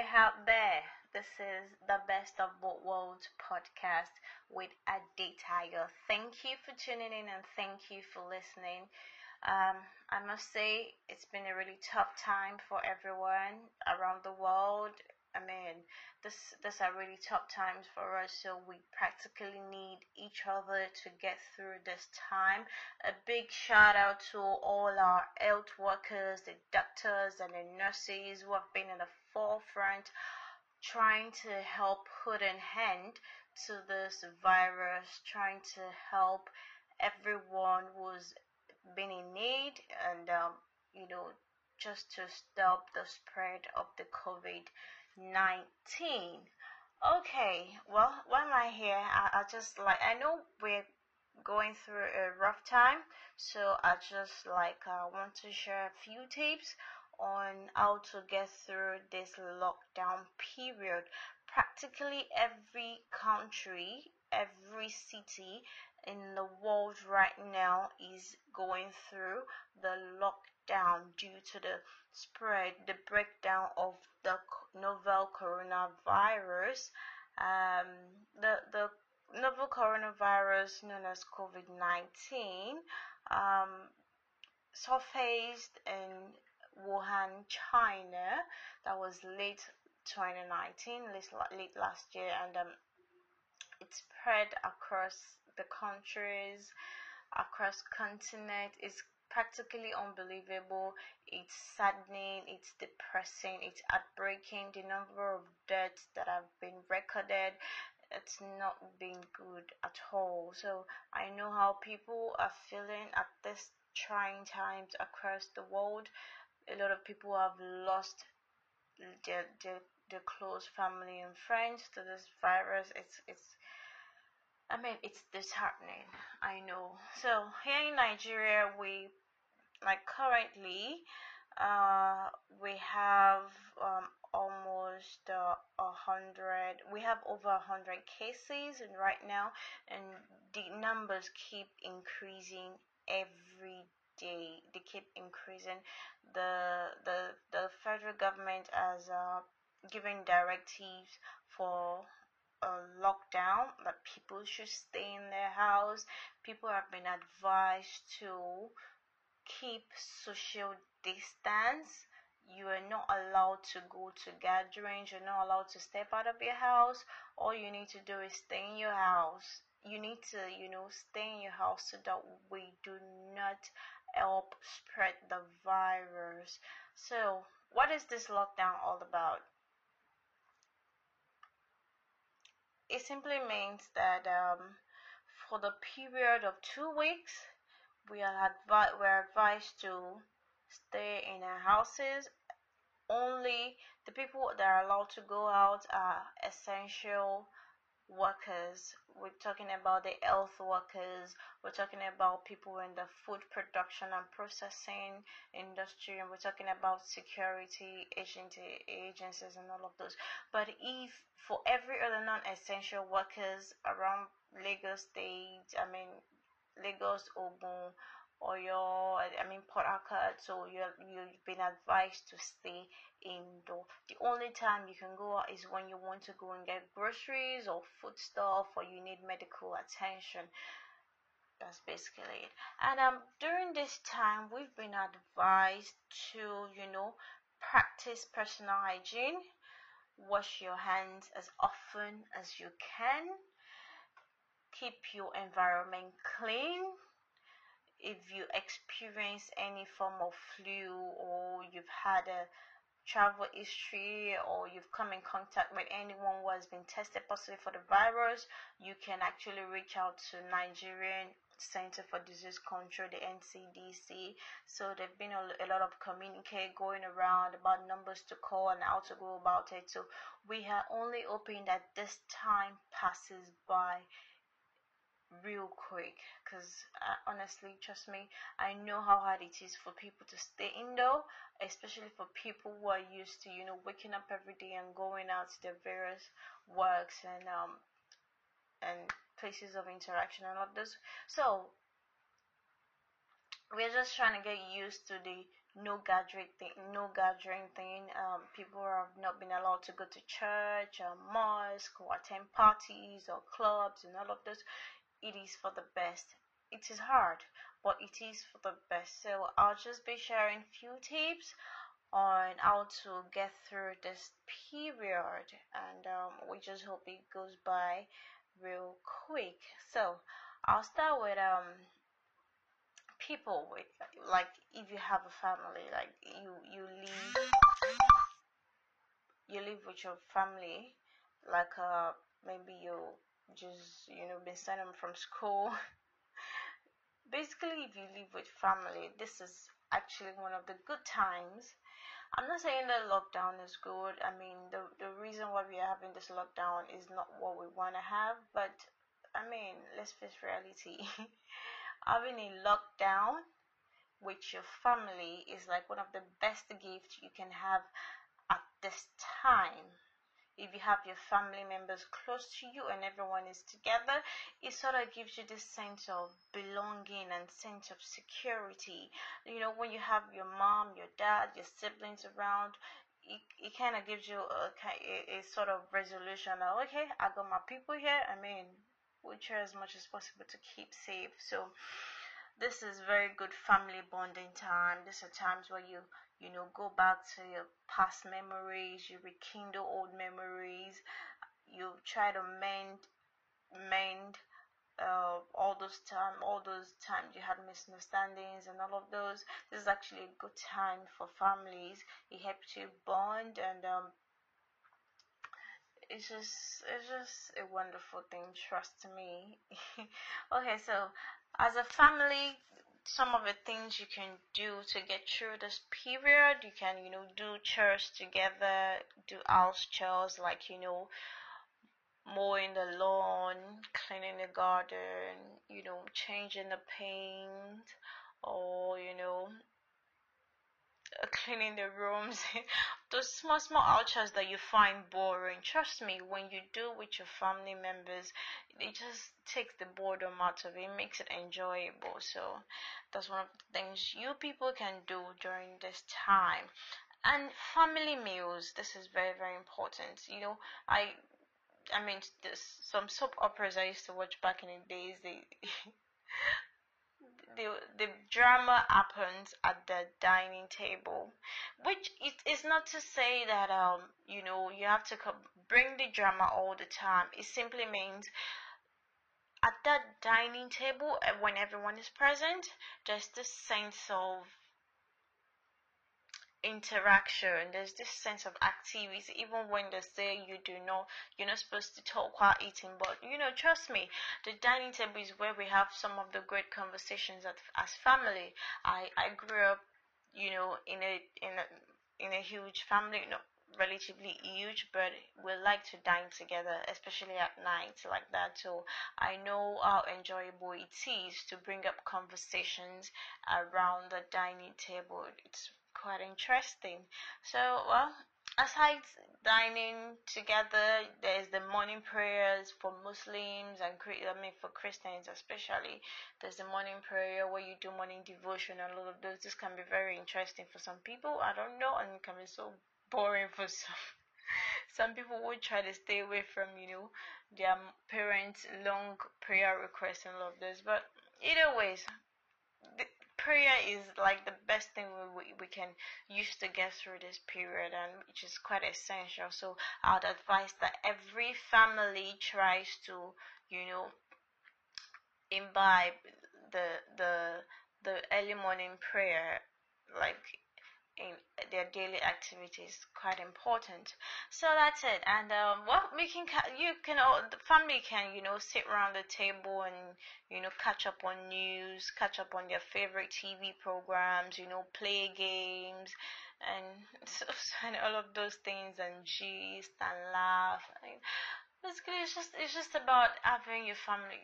Hey out there, this is the Best of Both Worlds podcast with Adi Tiger. Thank you for tuning in and thank you for listening. I must say it's been a really tough time for everyone around the world. I mean, these are really tough times for us, so we practically need each other to get through this time. A big shout out to all our health workers, the doctors and the nurses who have been in the forefront trying to help hood and hand to this virus, trying to help everyone who's been in need and, just to stop the spread of the COVID-19. Okay, well, why am I here? I know we're going through a rough time, so I want to share a few tips on how to get through this lockdown period. Practically every country, every city in the world right now is going through the lockdown due to the breakdown of the novel coronavirus. The novel coronavirus known as COVID-19 surfaced in Wuhan, China. That was late 2019, late last year, and it spread across the countries, across continent. It's practically unbelievable. It's saddening, it's depressing, it's heartbreaking. The number of deaths that have been recorded, it's not been good at all. So I know how people are feeling at this trying times across the world. A lot of people have lost their close family and friends to this virus. It's disheartening, I know. So here in Nigeria, we have over 100 cases, and right now, and the numbers keep increasing every day. They keep increasing. The federal government has given directives for a lockdown, that people should stay in their house. People have been advised to keep social distance. You are not allowed to go to gatherings. You're not allowed to step out of your house. All you need to do is stay in your house. You need to, stay in your house so that we do not help spread the virus. So, what is this lockdown all about? It simply means that for the period of 2 weeks, we're advised to stay in our houses. Only the people that are allowed to go out are essential workers. We're talking about the health workers, we're talking about people in the food production and processing industry, and we're talking about security agencies and all of those. But if for every other non-essential workers around Lagos state, Lagos, Ogun, or Port Harcourt, so you've been advised to stay indoor. The only time you can go out is when you want to go and get groceries or foodstuff, or you need medical attention. That's basically it. And during this time, we've been advised to, practice personal hygiene, wash your hands as often as you can, keep your environment clean. If you experience any form of flu, or you've had a travel history, or you've come in contact with anyone who has been tested positive for the virus, you can actually reach out to Nigerian Center for Disease Control, the NCDC. So there've been a lot of communique going around about numbers to call and how to go about it. So we are only hoping that this time passes by real quick, because honestly, trust me, I know how hard it is for people to stay indoor, especially for people who are used to waking up every day and going out to their various works and places of interaction and all of this. So we're just trying to get used to the no gathering thing. People have not been allowed to go to church or mosque or attend parties or clubs and all of those. It is for the best. It is hard, but it is for the best. So I'll just be sharing few tips on how to get through this period, and we just hope it goes by real quick. So I'll start with people with, like, if you have a family, like you live with your family, like maybe you just, you know, been sent them from school. Basically, if you live with family, this is actually one of the good times. I'm not saying that lockdown is good. I mean, the reason why we are having this lockdown is not what we want to have, but I mean, let's face reality. Having a lockdown with your family is like one of the best gifts you can have at this time. If you have your family members close to you and everyone is together, it sort of gives you this sense of belonging and sense of security. You know, when you have your mom, your dad, your siblings around, it kind of gives you a sort of resolution of, okay, I got my people here. I mean, we try as much as possible to keep safe. So this is very good family bonding time. These are times where you know, go back to your past memories, you rekindle old memories, you try to mend all those times you had misunderstandings and all of those. This is actually a good time for families. It helps you bond, and it's just a wonderful thing, trust me. Okay, so as a family, some of the things you can do to get through this period, you can, you know, do chores together, do house chores, like, you know, mowing the lawn, cleaning the garden, you know, changing the paint, or, you know, cleaning the rooms. Those small outchores that you find boring, trust me, when you do with your family members, it just takes the boredom out of it, makes it enjoyable. So that's one of the things you people can do during this time. And family meals, this is very, very important. You know, I mean there's some soap operas I used to watch back in the days. The drama happens at the dining table, which it is not to say that you know, you have to bring the drama all the time. It simply means at that dining table, when everyone is present, there's this sense of interaction, there's this sense of activity, even when they say you're not supposed to talk while eating. But you know, trust me, the dining table is where we have some of the great conversations as family. I grew up, you know, in a huge family, not relatively huge, but we like to dine together, especially at night like that. So I know how enjoyable it is to bring up conversations around the dining table. It's quite interesting. So, well, aside dining together, there's the morning prayers for Muslims, and for Christians especially. There's the morning prayer where you do morning devotion and all of those. This can be very interesting for some people, I don't know, and it can be so boring for some people would try to stay away from, you know, their parents' long prayer requests and all of this. But either ways, prayer is like the best thing we can use to get through this period, and which is quite essential. So I'd advise that every family tries to, you know, imbibe the early morning prayer, like, in their daily activities. Quite important. So that's it. And the family can, you know, sit around the table and, you know, catch up on news, catch up on their favorite TV programs, you know, play games and all of those things, and gist and laugh. I mean, basically, it's just about having your family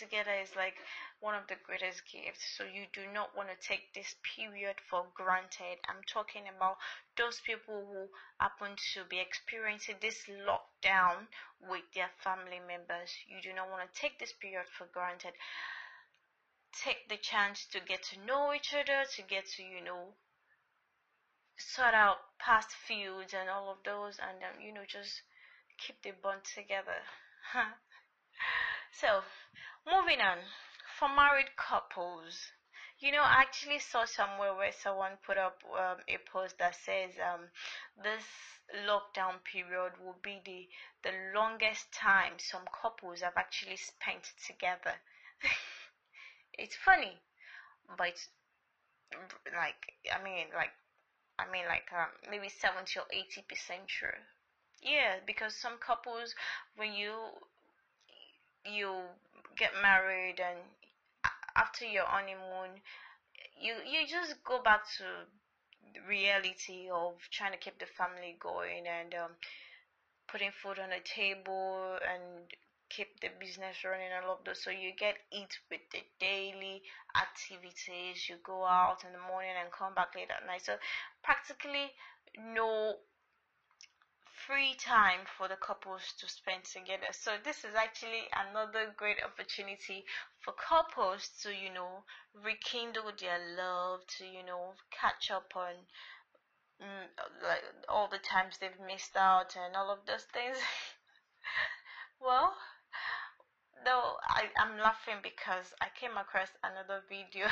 together is like one of the greatest gifts. So you do not want to take this period for granted. I'm talking about those people who happen to be experiencing this lockdown with their family members. You do not want to take this period for granted. take the chance to get to know each other, to get to, sort out past feuds and all of those, and just keep the bond together. So moving on, for married couples, I actually saw somewhere where someone put up a post that says this lockdown period will be the longest time some couples have actually spent together. It's funny, but it's maybe 70% or 80% true. Yeah, because some couples, when you get married and after your honeymoon, you just go back to the reality of trying to keep the family going and putting food on the table and keep the business running and all of those. So you get it with the daily activities. You go out in the morning and come back late at night. So practically no free time for the couples to spend together. So this is actually another great opportunity for couples to rekindle their love, to catch up on like all the times they've missed out and all of those things. Well, though I'm laughing because I came across another video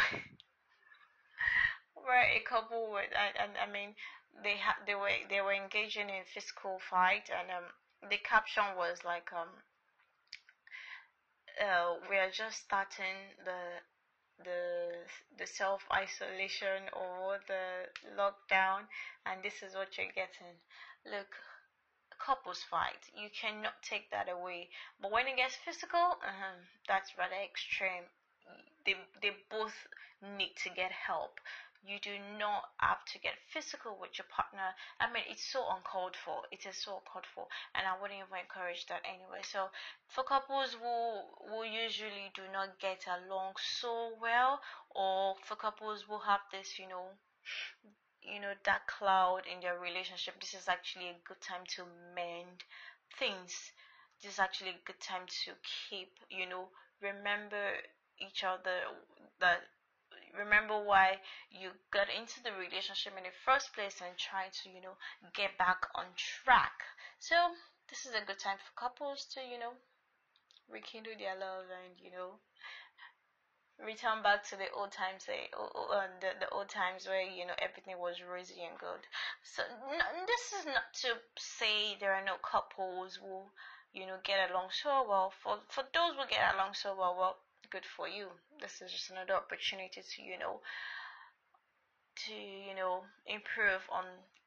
where a couple would, they were engaging in physical fight, and the caption was like, we are just starting the self isolation or the lockdown, and this is what you're getting. Look, couples fight, you cannot take that away, but when it gets physical, that's rather extreme. They both need to get help. You do not have to get physical with your partner. It's so uncalled for. It is so uncalled for, and I wouldn't even encourage that anyway. So for couples who usually do not get along so well, or for couples who have this, that cloud in their relationship, this is actually a good time to mend things. This is actually a good time to keep, remember each other, that remember why you got into the relationship in the first place, and try to get back on track. So this is a good time for couples to rekindle their love and return back to the old times, the old times where everything was rosy and good. So this is not to say there are no couples who get along so well. For those who get along so well, good for you. This is just another opportunity to improve on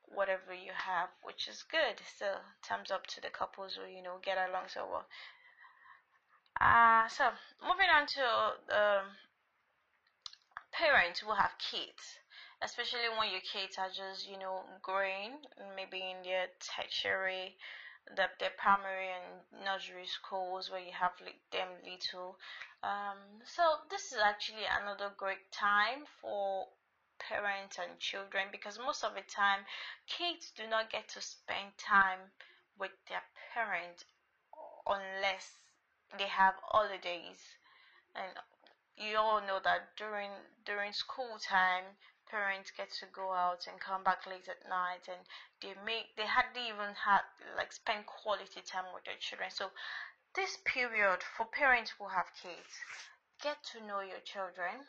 whatever you have, which is good. So thumbs up to the couples who get along so well. So moving on to parents who have kids, especially when your kids are just growing, maybe in their tertiary, their primary and nursery schools, where you have them little. So this is actually another great time for parents and children, because most of the time kids do not get to spend time with their parents unless they have holidays, and you all know that during school time, parents get to go out and come back late at night, and they hardly even spend quality time with their children. So this period, for parents who have kids, get to know your children,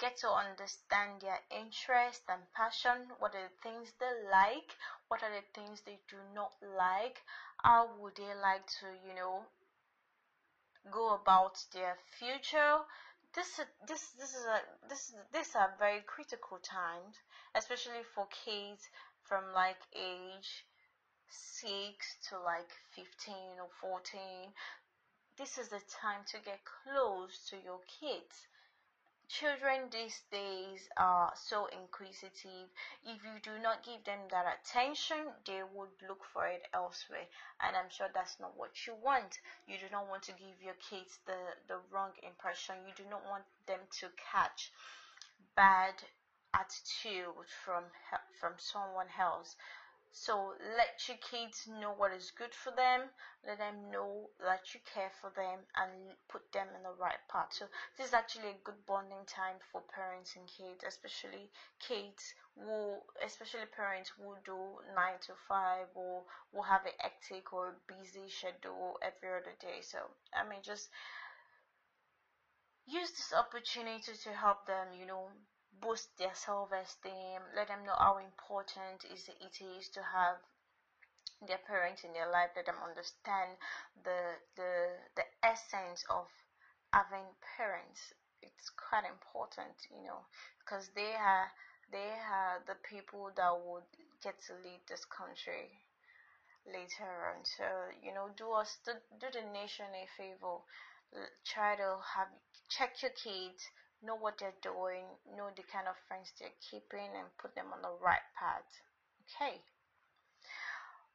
get to understand their interest and passion. What are the things they like? What are the things they do not like? How would they like to go about their future? These are very critical times, especially for kids from age 6 to 15 or 14. This is the time to get close to your kids. Children these days are so inquisitive. If you do not give them that attention, they would look for it elsewhere, and I'm sure that's not what you want. You do not want to give your kids the wrong impression. You do not want them to catch bad attitude from someone else. So let your kids know what is good for them. Let them know that you care for them and put them in the right path. So this is actually a good bonding time for parents and kids, especially kids who, especially parents who do 9 to 5 or will have an hectic or a busy schedule every other day. So I mean, just use this opportunity to help them, you know, boost their self-esteem. Let them know how important it is to have their parents in their life. Let them understand the essence of having parents. It's quite important, you know, because they are the people that would get to lead this country later on. So, you know, do the nation a favor. Try to check your kids, know what they're doing, know the kind of friends they're keeping, and put them on the right path. Okay.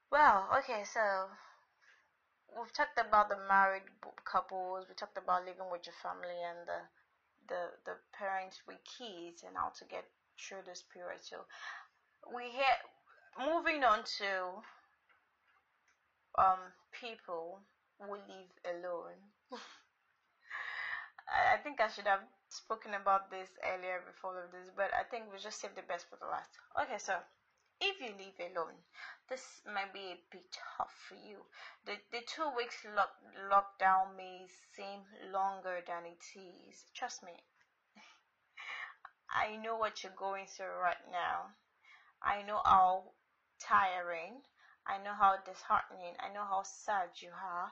Well, okay, so we've talked about the married couples, we talked about living with your family, and the parents with kids, and how to get through this period. So moving on to people who live alone. I think I should have spoken about this earlier before this, but I think we just saved the best for the last. Okay, so if you live alone, this might be a bit tough for you. The 2 weeks lockdown may seem longer than it is. Trust me, I know what you're going through right now. I know how tiring, I know how disheartening, I know how sad you are,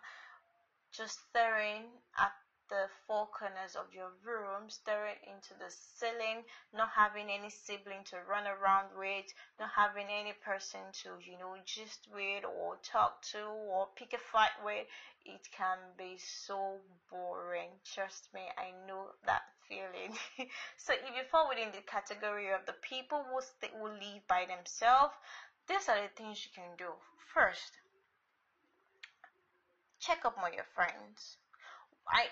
just staring at the four corners of your room, staring into the ceiling, not having any sibling to run around with, not having any person to, you know, gist with or talk to or pick a fight with. It can be so boring. Trust me, I know that feeling. So if you fall within the category of the people who live by themselves, these are the things you can do. First, check up on your friends.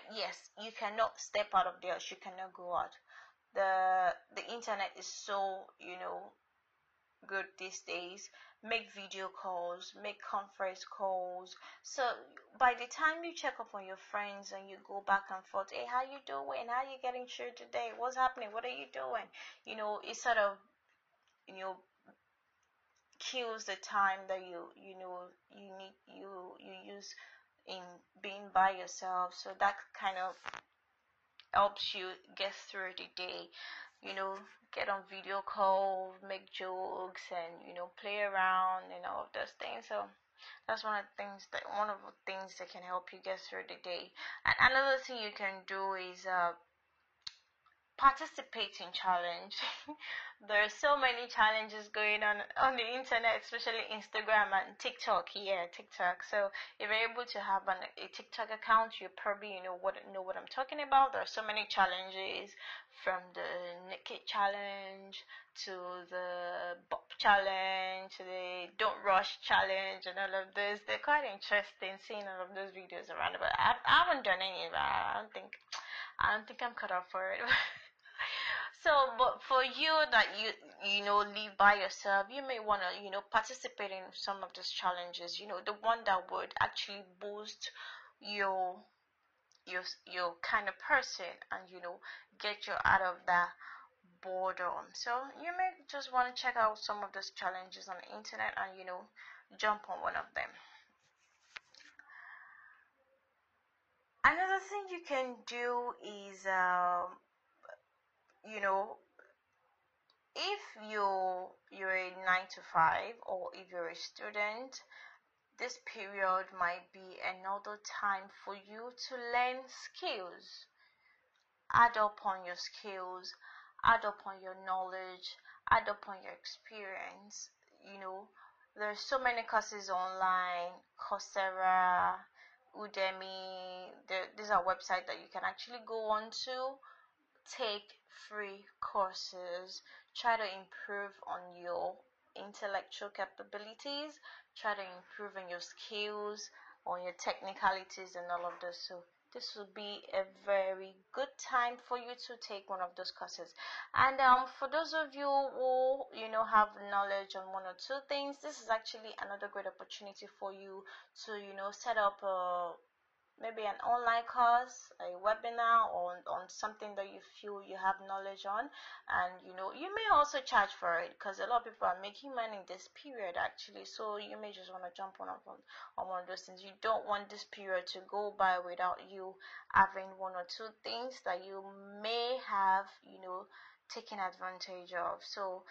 Yes, you cannot step out of the house. You cannot go out. The internet is so, you know, good these days. Make video calls, make conference calls. So by the time you check up on your friends and you go back and forth, hey, how you doing? How you getting through today? What's happening? What are you doing? You know, it sort of, you know, kills the time that you use in being by yourself. So that kind of helps you get through the day, you know. Get on video call, make jokes, and, you know, play around and all of those things. So that's one of the things that can help you get through the day. And another thing you can do is participate in challenge. There are so many challenges going on the internet, especially Instagram and TikTok. Yeah, TikTok. So if you're able to have a TikTok account, you probably know what I'm talking about. There are so many challenges, from the naked challenge to the bop challenge to the don't rush challenge and all of this. They're quite interesting, seeing all of those videos around. But I haven't done any of that. I don't think I'm cut off for it. So, but for you that you know, live by yourself, you may want to, you know, participate in some of these challenges. You know, the one that would actually boost your kind of person, and, you know, get you out of that boredom. So you may just want to check out some of those challenges on the internet and, you know, jump on one of them. Another thing you can do is, you know, if you're a 9 to 5 or if you're a student, this period might be another time for you to learn skills. Add up on your skills, add up on your knowledge, add up on your experience. You know, there's so many courses online, Coursera, Udemy. These are websites that you can actually go on to. Take free courses. Try to improve on your intellectual capabilities. Try to improve on your skills, on your technicalities, and all of this. So this will be a very good time for you to take one of those courses. And for those of you who have knowledge on one or two things, this is actually another great opportunity for you to set up a maybe an online course, a webinar on something that you feel you have knowledge on. And you may also charge for it, because a lot of people are making money in this period actually, so you may just want to jump on one of those things. You don't want this period to go by without you having one or two things that you may have taken advantage of. So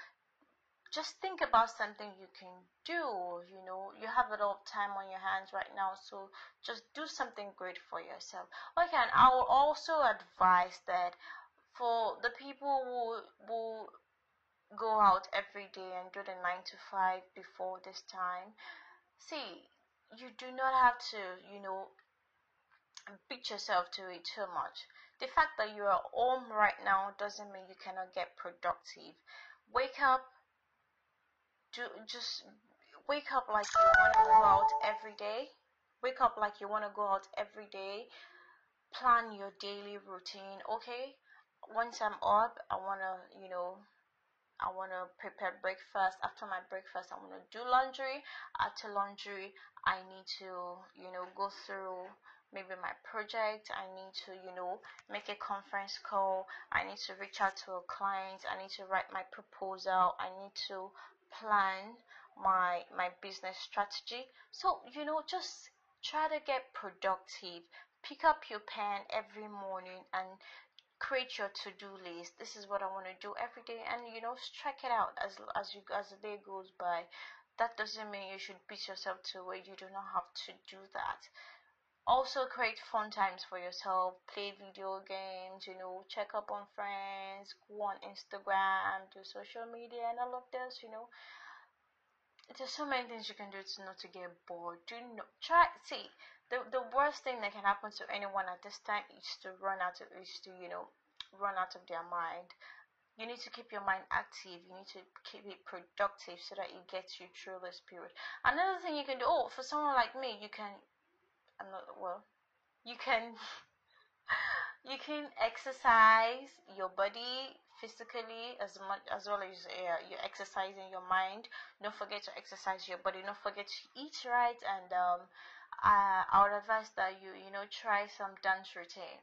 just think about something you can do. You have a lot of time on your hands right now, so just do something great for yourself. Okay, and I will also advise that for the people who go out every day and do the 9-to-5 before this time, see, you do not have to, beat yourself to it too much. The fact that you are home right now doesn't mean you cannot get productive. Wake up. Just wake up like you want to go out every day. Wake up like you want to go out every day. Plan your daily routine. Okay, once I'm up, I want to prepare breakfast. After my breakfast, I want to do laundry. After laundry, I need to go through maybe my project. I need to make a conference call. I need to reach out to a client. I need to write my proposal. I need to plan my business strategy. So just try to get productive. Pick up your pen every morning and create your to-do list. This is what I want to do every day, and stretch it out as the day goes by. That doesn't mean you should beat yourself to it. You do not have to do that. Also create fun times for yourself. Play video games, check up on friends, go on Instagram, do social media and all of this. There's so many things you can do to not to get bored. The worst thing that can happen to anyone at this time is to run out of their mind. You need to keep your mind active. You need to keep it productive so that it gets you through this period. Another thing you can do, for someone like me, you can exercise your body physically as much as well as you're exercising your mind. Don't forget to exercise your body. Don't forget to eat right, and I would advise that you try some dance routine.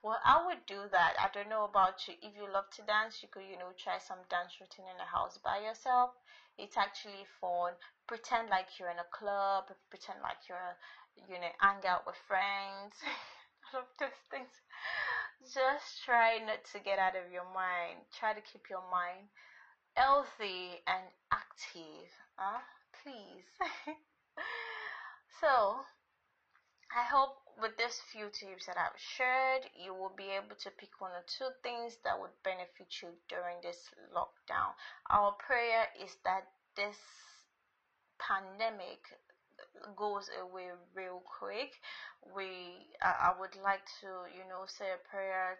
Well, I would do that. I don't know about you. If you love to dance, you could try some dance routine in the house by yourself. It's actually fun. Pretend like you're in a club. Pretend like you're hang out with friends. All of those things. Just try not to get out of your mind. Try to keep your mind healthy and active. Please. So, I hope with these few tips that I've shared, you will be able to pick one or two things that would benefit you during this lockdown. Our prayer is that this pandemic goes away real quick. I would like to, say a prayer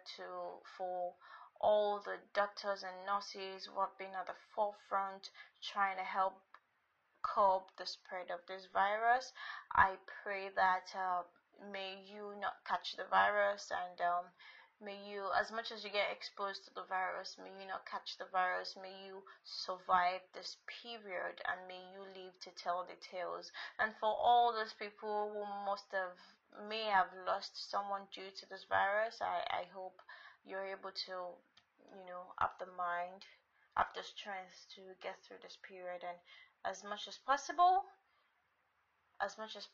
for all the doctors and nurses who have been at the forefront trying to help curb the spread of this virus. I pray that may you not catch the virus, and may you, as much as you get exposed to the virus, may you not catch the virus. May you survive this period, and may you live to tell the tales. And for all those people who may have lost someone due to this virus, I hope you're able to have the mind, have the strength to get through this period. And as much as possible, let us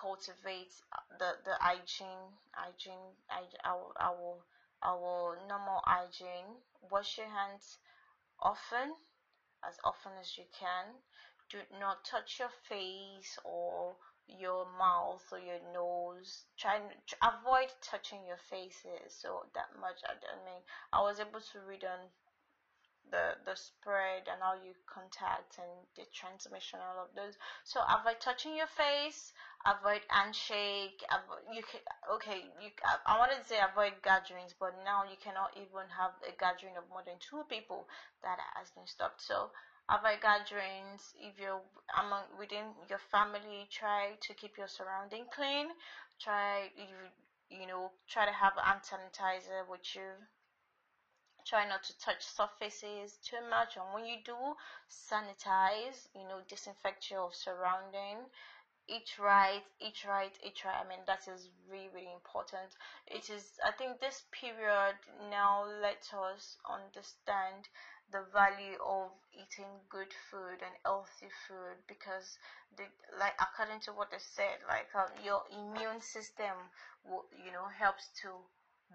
cultivate the hygiene, our normal hygiene. Wash your hands as often as you can. Do not touch your face or your mouth or your nose. Try avoid touching your faces. So that much, I was able to read on the spread and how you contact and the transmission, all of those. So avoid touching your face, avoid handshake, I wanted to say avoid gatherings, but now you cannot even have a gathering of more than two people. That has been stopped. So avoid gatherings. If you're among within your family, try to keep your surrounding clean. Try to have hand sanitizer with you. Try not to touch surfaces too much, and when you do, sanitize. Disinfect your surrounding. Eat right. I mean, that is really, really important. It is, I think this period now lets us understand the value of eating good food and healthy food, because according to what they said, your immune system will, helps to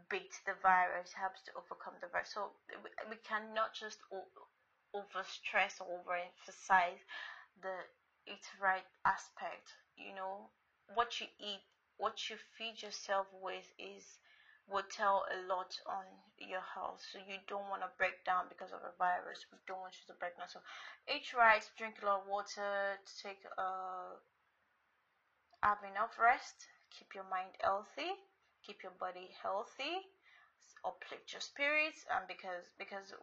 beat the virus, helps to overcome the virus. So we cannot just overstress or overemphasize the eat right aspect. What you eat, what you feed yourself with will tell a lot on your health. So you don't want to break down because of a virus. We don't want you to break down. So eat right, drink a lot of water, have enough rest, keep your mind healthy, keep your body healthy, uplift your spirits, and because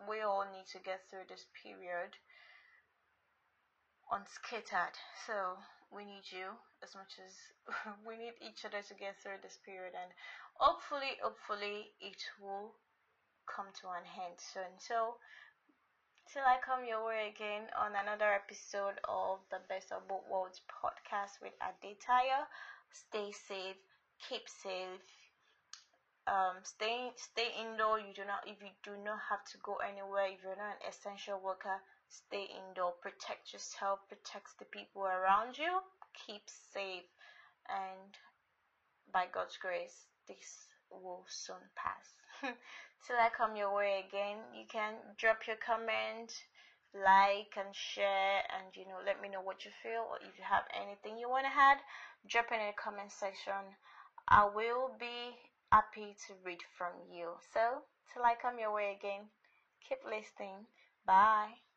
we all need to get through this period unscattered. So we need you as much as we need each other to get through this period, and hopefully it will come to an end soon. So till I come your way again on another episode of the Best of Both Worlds podcast with Adetayo, stay safe, keep safe. Stay indoor. If you do not have to go anywhere, if you're not an essential worker, stay indoor. Protect yourself, protect the people around you, keep safe, and by God's grace, this will soon pass. Till I come your way again, you can drop your comment, like and share, and let me know what you feel, or if you have anything you want to add, drop it in the comment section. I will be happy to read from you. So till I come your way again, keep listening. Bye.